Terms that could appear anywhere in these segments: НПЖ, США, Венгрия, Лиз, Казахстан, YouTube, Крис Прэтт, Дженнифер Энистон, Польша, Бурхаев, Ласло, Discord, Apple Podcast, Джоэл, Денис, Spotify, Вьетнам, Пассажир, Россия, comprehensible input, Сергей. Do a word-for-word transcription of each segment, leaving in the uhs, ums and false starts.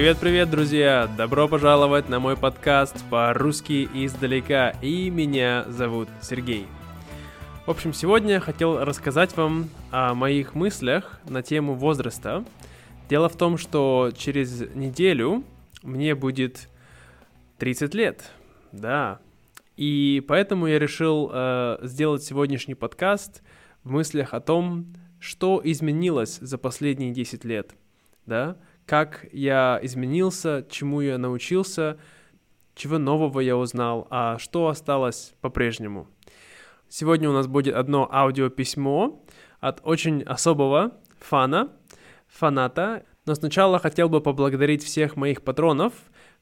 Привет-привет, друзья! Добро пожаловать на мой подкаст по-русски издалека, и меня зовут Сергей. В общем, сегодня я хотел рассказать вам о моих мыслях на тему возраста. Дело в том, что через неделю мне будет тридцать лет, да, и поэтому я решил э, сделать сегодняшний подкаст в мыслях о том, что изменилось за последние десять лет, да, как я изменился, чему я научился, чего нового я узнал, а что осталось по-прежнему. Сегодня у нас будет одно аудиописьмо от очень особого фана, фаната, но сначала хотел бы поблагодарить всех моих патронов,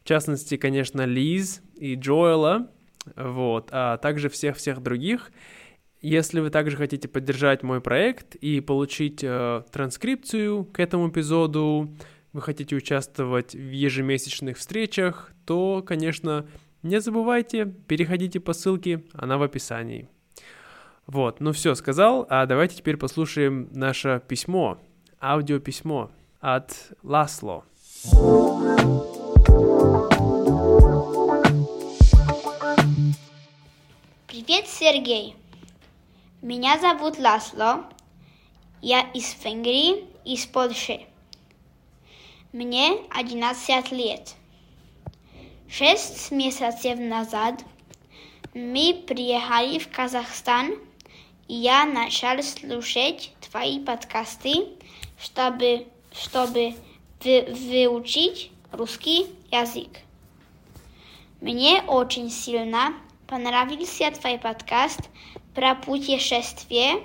в частности, конечно, Лиз и Джоэла, вот, а также всех-всех других. Если вы также хотите поддержать мой проект и получить э, транскрипцию к этому эпизоду, вы хотите участвовать в ежемесячных встречах, то, конечно, не забывайте, переходите по ссылке, она в описании. Вот, ну все, сказал, а давайте теперь послушаем наше письмо, аудиописьмо от Ласло. Привет, Сергей! Меня зовут Ласло, я из Венгрии, из Польши. Мне одиннадцать лет. Шесть месяцев назад мы приехали в Казахстан, и я начал слушать твои подкасты, чтобы, чтобы вы, выучить русский язык. Мне очень сильно понравился твой подкаст про путешествие.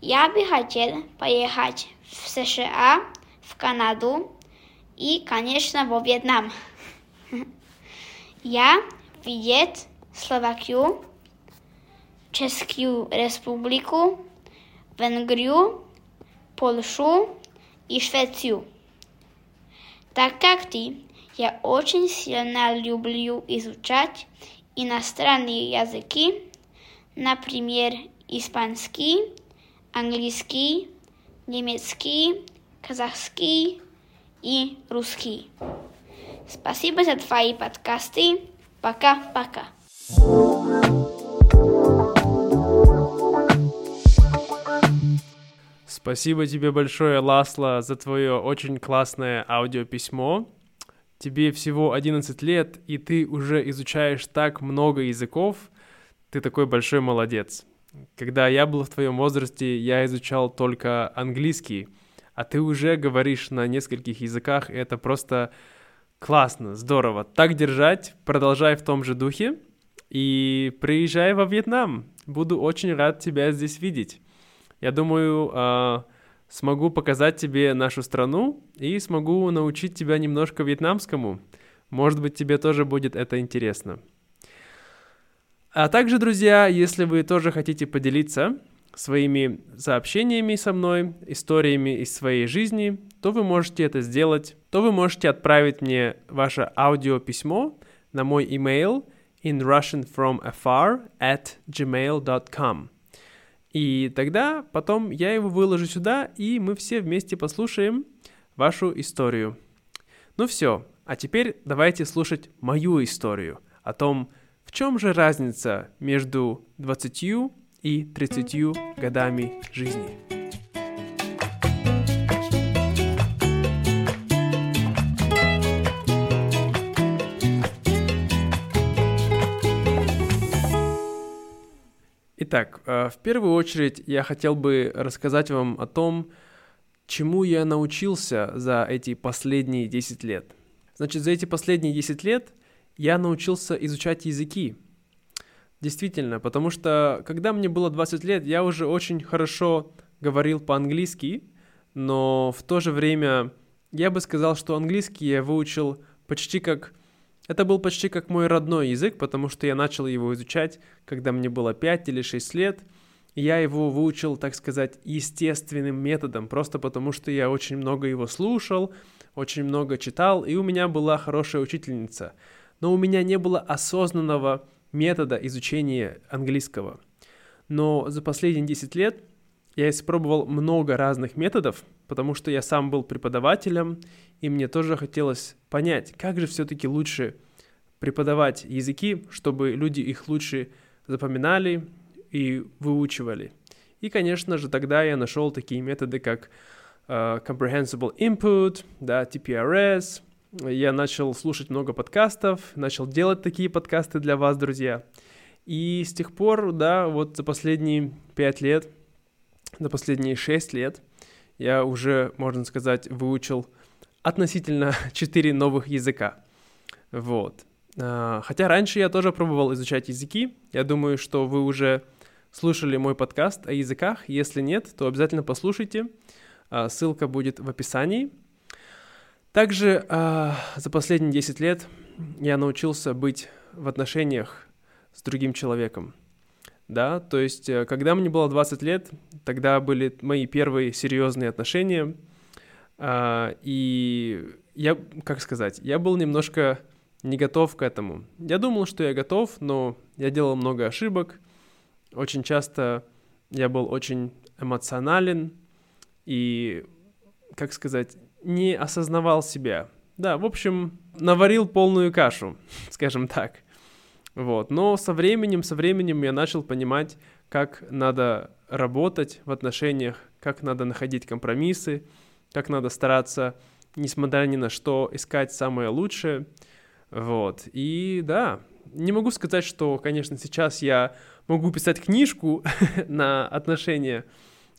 Я бы хотел поехать в США, в Канаду и, конечно, во Вьетнам. Я видел Словакию, Českou Republiku, Венгрию, Польшу и Швецию. Так как ты, я очень сильно люблю изучать иностранные языки, например, испанский, английский, немецкий, казахский и русский. Спасибо за твои подкасты. Пока-пока. Спасибо тебе большое, Ласло, за твое очень классное аудиописьмо. Тебе всего одиннадцать лет, и ты уже изучаешь так много языков. Ты такой большой молодец. Когда я был в твоем возрасте, я изучал только английский, а ты уже говоришь на нескольких языках, и это просто классно, здорово. Так держать, продолжай в том же духе, и приезжай во Вьетнам. Буду очень рад тебя здесь видеть. Я думаю, э, смогу показать тебе нашу страну и смогу научить тебя немножко вьетнамскому. Может быть, тебе тоже будет это интересно. А также, друзья, если вы тоже хотите поделиться своими сообщениями со мной, историями из своей жизни, то вы можете это сделать, то вы можете отправить мне ваше аудиописьмо на мой email in russian from afar at gmail dot com. И тогда потом я его выложу сюда, и мы все вместе послушаем вашу историю. Ну все, а теперь давайте слушать мою историю о том, в чем же разница между двадцатью и тридцатью годами жизни? Итак, в первую очередь я хотел бы рассказать вам о том, чему я научился за эти последние десять лет. Значит, за эти последние десять лет я научился изучать языки. Действительно, потому что, когда мне было двадцать лет, я уже очень хорошо говорил по-английски, но в то же время я бы сказал, что английский я выучил почти как... Это был почти как мой родной язык, потому что я начал его изучать, когда мне было пять или шесть лет. Я его выучил, так сказать, естественным методом, просто потому что я очень много его слушал, очень много читал, и у меня была хорошая учительница. Но у меня не было осознанного метода изучения английского. Но за последние десять лет Я испробовал много разных методов, потому что я сам был преподавателем, и мне тоже хотелось понять, как же все-таки лучше преподавать языки, чтобы люди их лучше запоминали и выучивали. И, конечно же, тогда я нашел такие методы, как uh, comprehensible input, да, Т П Р Эс. Я начал слушать много подкастов, начал делать такие подкасты для вас, друзья. И с тех пор, да, вот за последние пять лет, за последние шесть лет я уже, можно сказать, выучил относительно четыре новых языка. Вот. Хотя раньше я тоже пробовал изучать языки. Я думаю, что вы уже слушали мой подкаст о языках. Если нет, то обязательно послушайте. Ссылка будет в описании. Также за последние десять лет я научился быть в отношениях с другим человеком. Да, то есть, когда мне было двадцать лет, тогда были мои первые серьезные отношения, и я, как сказать, я был немножко не готов к этому. Я думал, что я готов, но я делал много ошибок, очень часто я был очень эмоционален и, как сказать, не осознавал себя. Да, в общем, наварил полную кашу, скажем так. Вот. Но со временем, со временем я начал понимать, как надо работать в отношениях, как надо находить компромиссы, как надо стараться, несмотря ни на что, искать самое лучшее. Вот. И да, не могу сказать, что, конечно, сейчас я могу писать книжку на отношения,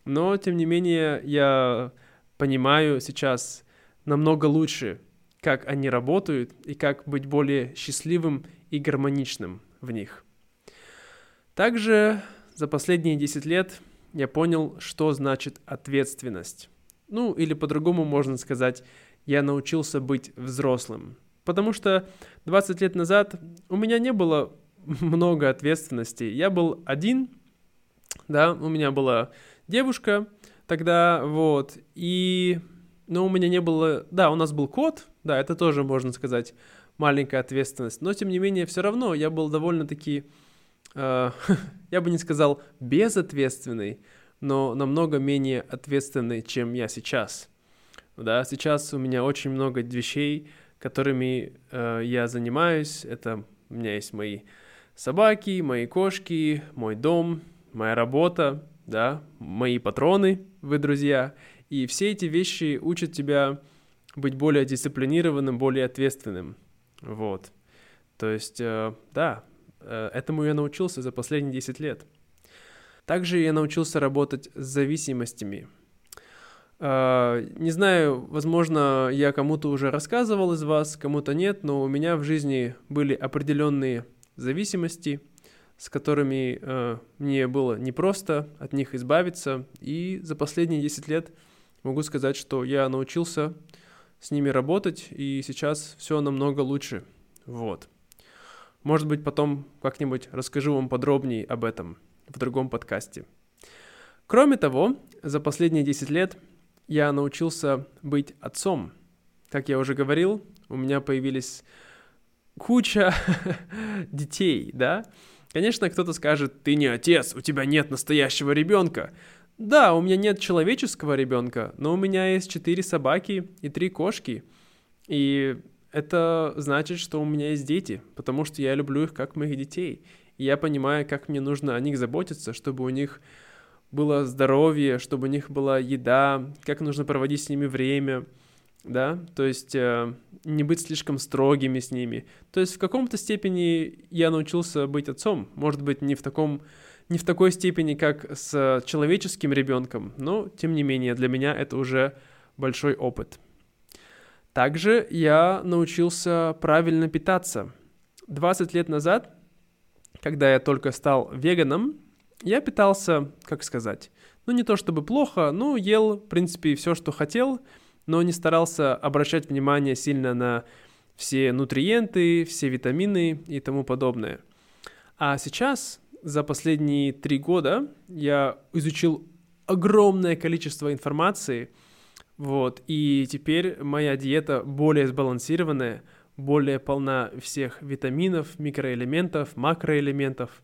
но, тем не менее, я понимаю сейчас намного лучше, как они работают и как быть более счастливым и гармоничным в них. Также за последние десять лет я понял, что значит ответственность. Ну, или по-другому можно сказать, я научился быть взрослым. Потому что двадцать лет назад у меня не было много ответственности. Я был один, да, у меня была девушка тогда, вот, и... Но у меня не было... Да, у нас был кот, да, это тоже, можно сказать, маленькая ответственность. Но, тем не менее, все равно я был довольно-таки, э, я бы не сказал безответственный, но намного менее ответственный, чем я сейчас. Да, сейчас у меня очень много вещей, которыми э, я занимаюсь. Это у меня есть мои собаки, мои кошки, мой дом, моя работа, да, мои патроны, вы, друзья. И все эти вещи учат тебя быть более дисциплинированным, более ответственным. Вот. То есть, э, да, э, этому я научился за последние десять лет. Также я научился работать с зависимостями. Э, не знаю, возможно, я кому-то уже рассказывал из вас, кому-то нет, но у меня в жизни были определенные зависимости, с которыми э, мне было непросто от них избавиться. И за последние десять лет могу сказать, что я научился с ними работать, и сейчас все намного лучше. Вот. Может быть, потом как-нибудь расскажу вам подробнее об этом в другом подкасте. Кроме того, за последние десять лет я научился быть отцом. Как я уже говорил, у меня появились куча детей, да? Конечно, кто-то скажет, ты не отец, у тебя нет настоящего ребенка. Да, у меня нет человеческого ребенка, но у меня есть четыре собаки и три кошки. И это значит, что у меня есть дети, потому что я люблю их как моих детей. И я понимаю, как мне нужно о них заботиться, чтобы у них было здоровье, чтобы у них была еда, как нужно проводить с ними время, да, то есть э, не быть слишком строгими с ними. То есть в каком-то степени я научился быть отцом, может быть, не в таком... Не в такой степени, как с человеческим ребенком, но, тем не менее, для меня это уже большой опыт. Также я научился правильно питаться. двадцать лет назад, когда я только стал веганом, я питался, как сказать, ну не то чтобы плохо, но ел, в принципе, все, что хотел, но не старался обращать внимание сильно на все нутриенты, все витамины и тому подобное. А сейчас... За последние три года я изучил огромное количество информации, вот, и теперь моя диета более сбалансированная, более полна всех витаминов, микроэлементов, макроэлементов,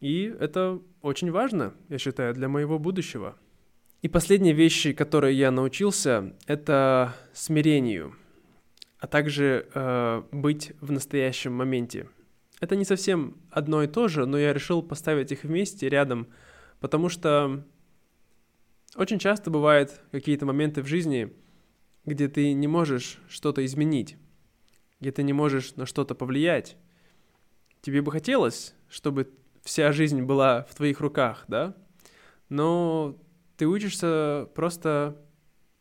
и это очень важно, я считаю, для моего будущего. И последняя вещь, которой я научился, это смирению, а также э, быть в настоящем моменте. Это не совсем одно и то же, но я решил поставить их вместе, рядом, потому что очень часто бывают какие-то моменты в жизни, где ты не можешь что-то изменить, где ты не можешь на что-то повлиять. Тебе бы хотелось, чтобы вся жизнь была в твоих руках, да? Но ты учишься просто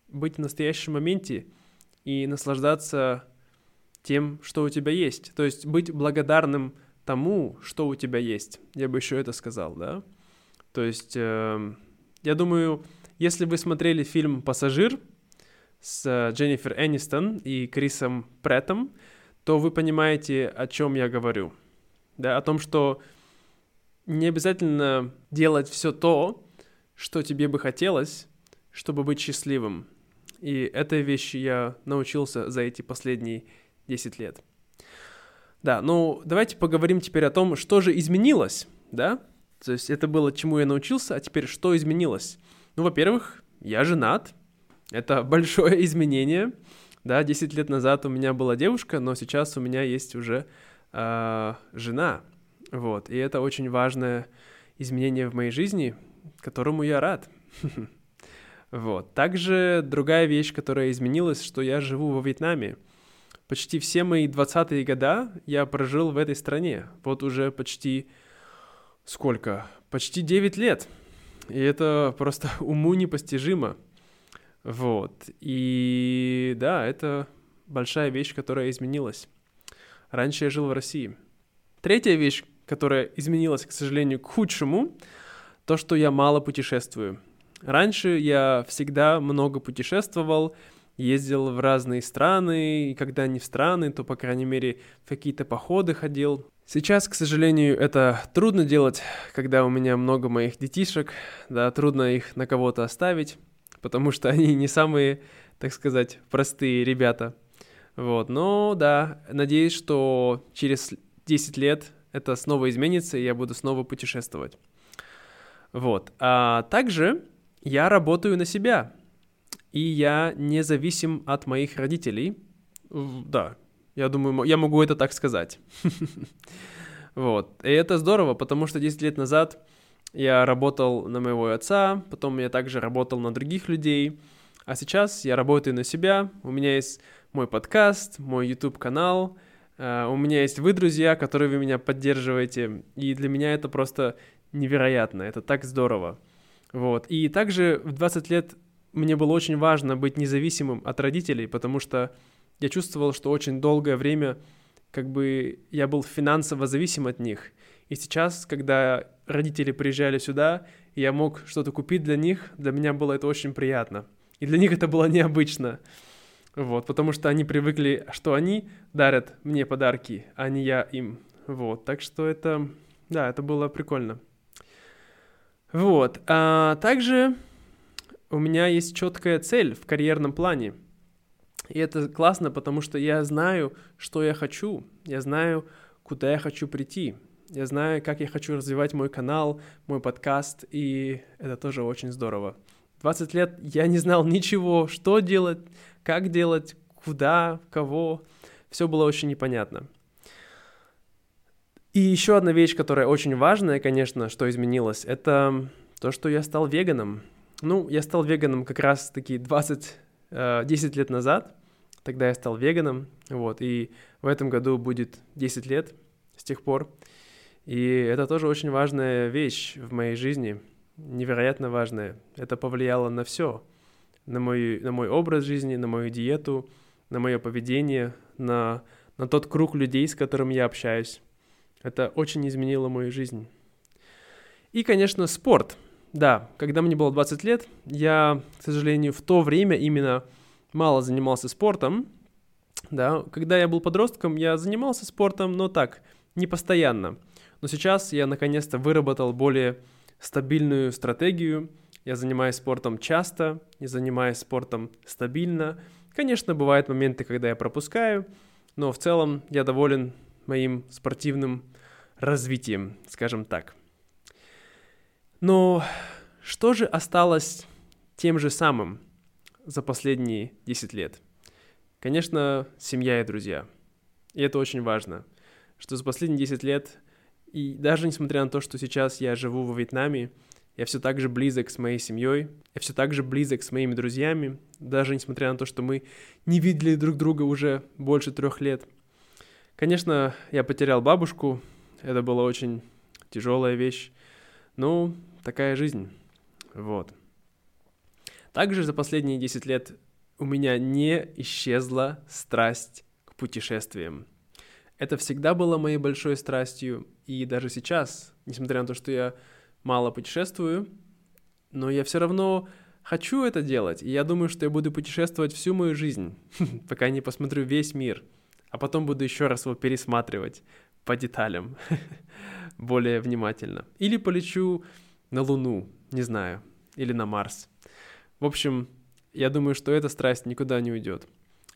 быть в настоящем моменте и наслаждаться тем, что у тебя есть. То есть быть благодарным тому, что у тебя есть. Я бы еще это сказал, да? То есть, э, я думаю, если вы смотрели фильм «Пассажир» с Дженнифер Энистон и Крисом Прэттом, то вы понимаете, о чем я говорю. Да, о том, что не обязательно делать все то, что тебе бы хотелось, чтобы быть счастливым. И этой вещи я научился за эти последние десять лет. Да, ну давайте поговорим теперь о том, что же изменилось, да? То есть это было, чему я научился, а теперь что изменилось? Ну, во-первых, я женат. Это большое изменение. Да, десять лет назад у меня была девушка, но сейчас у меня есть уже э, жена. Вот, и это очень важное изменение в моей жизни, которому я рад. Вот. Также другая вещь, которая изменилась, что я живу во Вьетнаме. Почти все мои двадцатые года я прожил в этой стране. Вот уже почти сколько? Почти девять лет. И это просто уму непостижимо. Вот. И да, это большая вещь, которая изменилась. Раньше я жил в России. Третья вещь, которая изменилась, к сожалению, к худшему, то, что я мало путешествую. Раньше я всегда много путешествовал, ездил в разные страны, и когда не в страны, то, по крайней мере, в какие-то походы ходил. Сейчас, к сожалению, это трудно делать, когда у меня много моих детишек, да, трудно их на кого-то оставить, потому что они не самые, так сказать, простые ребята. Вот, но да, надеюсь, что через десять лет это снова изменится, и я буду снова путешествовать. Вот, а также я работаю на себя, и я независим от моих родителей, да, я думаю, я могу это так сказать, вот, и это здорово, потому что десять лет назад я работал на моего отца, потом я также работал на других людей, а сейчас я работаю на себя, у меня есть мой подкаст, мой YouTube-канал, Uh, у меня есть вы, друзья, которые вы меня поддерживаете, и для меня это просто невероятно, это так здорово. Вот. И также в двадцать лет мне было очень важно быть независимым от родителей, потому что я чувствовал, что очень долгое время как бы я был финансово зависим от них. И сейчас, когда родители приезжали сюда, и я мог что-то купить для них, для меня было это очень приятно. И для них это было необычно. Вот, потому что они привыкли, что они дарят мне подарки, а не я им. Вот, так что это, да, это было прикольно. Вот, а также у меня есть четкая цель в карьерном плане. И это классно, потому что я знаю, что я хочу, я знаю, куда я хочу прийти, я знаю, как я хочу развивать мой канал, мой подкаст, и это тоже очень здорово. двадцать лет я не знал ничего, что делать, как делать, куда, кого. Все было очень непонятно. И еще одна вещь, которая очень важная, конечно, что изменилось, это то, что я стал веганом. Ну, я стал веганом как раз-таки двадцать, десять лет назад. Тогда я стал веганом, вот, и в этом году будет десять лет с тех пор. И это тоже очень важная вещь в моей жизни, невероятно важное. Это повлияло на все. На мой, на мой образ жизни, на мою диету, на мое поведение, на, на тот круг людей, с которым я общаюсь. Это очень изменило мою жизнь. И, конечно, спорт. Да, когда мне было двадцать лет, я, к сожалению, в то время именно мало занимался спортом. Да, когда я был подростком, я занимался спортом, но так, не постоянно. Но сейчас я, наконец-то, выработал более стабильную стратегию. Я занимаюсь спортом часто, я занимаюсь спортом стабильно. Конечно, бывают моменты, когда я пропускаю, но в целом я доволен моим спортивным развитием, скажем так. Но что же осталось тем же самым за последние десять лет? Конечно, семья и друзья. И это очень важно, что за последние десять лет, и даже несмотря на то, что сейчас я живу во Вьетнаме, я все так же близок с моей семьей, я все так же близок с моими друзьями, даже несмотря на то, что мы не видели друг друга уже больше трех лет. Конечно, я потерял бабушку, это была очень тяжелая вещь, но такая жизнь, вот. Также за последние десять лет у меня не исчезла страсть к путешествиям. Это всегда было моей большой страстью, и даже сейчас, несмотря на то, что я мало путешествую, но я все равно хочу это делать, и я думаю, что я буду путешествовать всю мою жизнь, пока не посмотрю весь мир, а потом буду еще раз его пересматривать по деталям более внимательно. Или полечу на Луну, не знаю, или на Марс. В общем, я думаю, что эта страсть никуда не уйдет.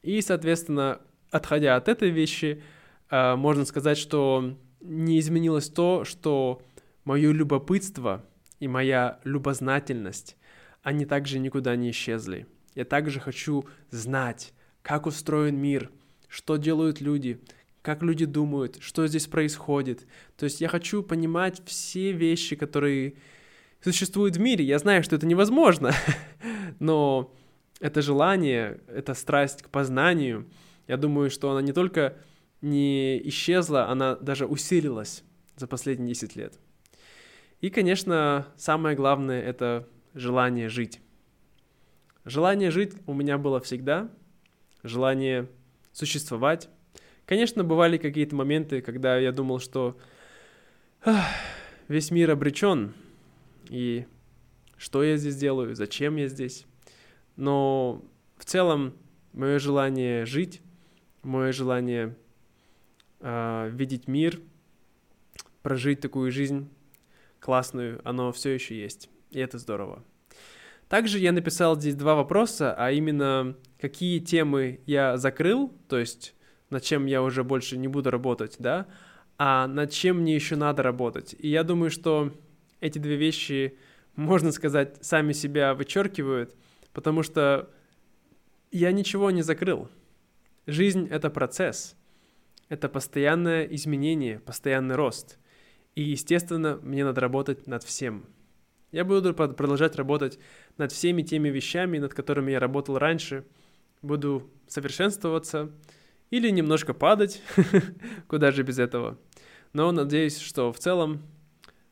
И, соответственно, отходя от этой вещи, можно сказать, что не изменилось то, что мое любопытство и моя любознательность, они также никуда не исчезли. Я также хочу знать, как устроен мир, что делают люди, как люди думают, что здесь происходит. То есть я хочу понимать все вещи, которые существуют в мире. Я знаю, что это невозможно, но это желание, эта страсть к познанию, я думаю, что она не только не исчезла, она даже усилилась за последние десять лет. И, конечно, самое главное — это желание жить. Желание жить у меня было всегда, желание существовать. Конечно, бывали какие-то моменты, когда я думал, что весь мир обречен, и что я здесь делаю, зачем я здесь. Но в целом мое желание жить, мое желание э, видеть мир, прожить такую жизнь классную, оно все еще есть, и это здорово. Также я написал здесь два вопроса, а именно, какие темы я закрыл, то есть над чем я уже больше не буду работать, да, а над чем мне еще надо работать. И я думаю, что эти две вещи, можно сказать, сами себя вычеркивают, потому что я ничего не закрыл. Жизнь — это процесс, это постоянное изменение, постоянный рост. И, естественно, мне надо работать над всем. Я буду продолжать работать над всеми теми вещами, над которыми я работал раньше. Буду совершенствоваться или немножко падать, куда же без этого. Но надеюсь, что в целом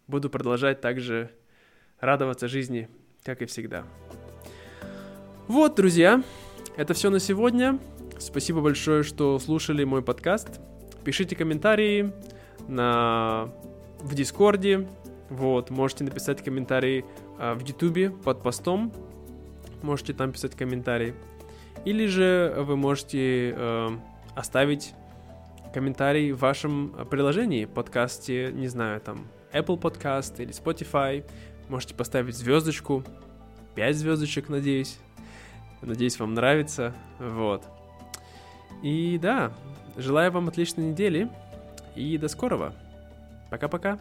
буду продолжать также радоваться жизни, как и всегда. Вот, друзья, это все на сегодня. Спасибо большое, что слушали мой подкаст. Пишите комментарии на... в Дискорде, вот, можете написать комментарии а, в Ютубе под постом, можете там писать комментарии, или же вы можете э, оставить комментарий в вашем приложении, подкасте, не знаю, там, Apple Podcast или Spotify, можете поставить звездочку, пять звездочек, надеюсь, надеюсь, вам нравится, вот, и да, желаю вам отличной недели, и до скорого! Пока-пока.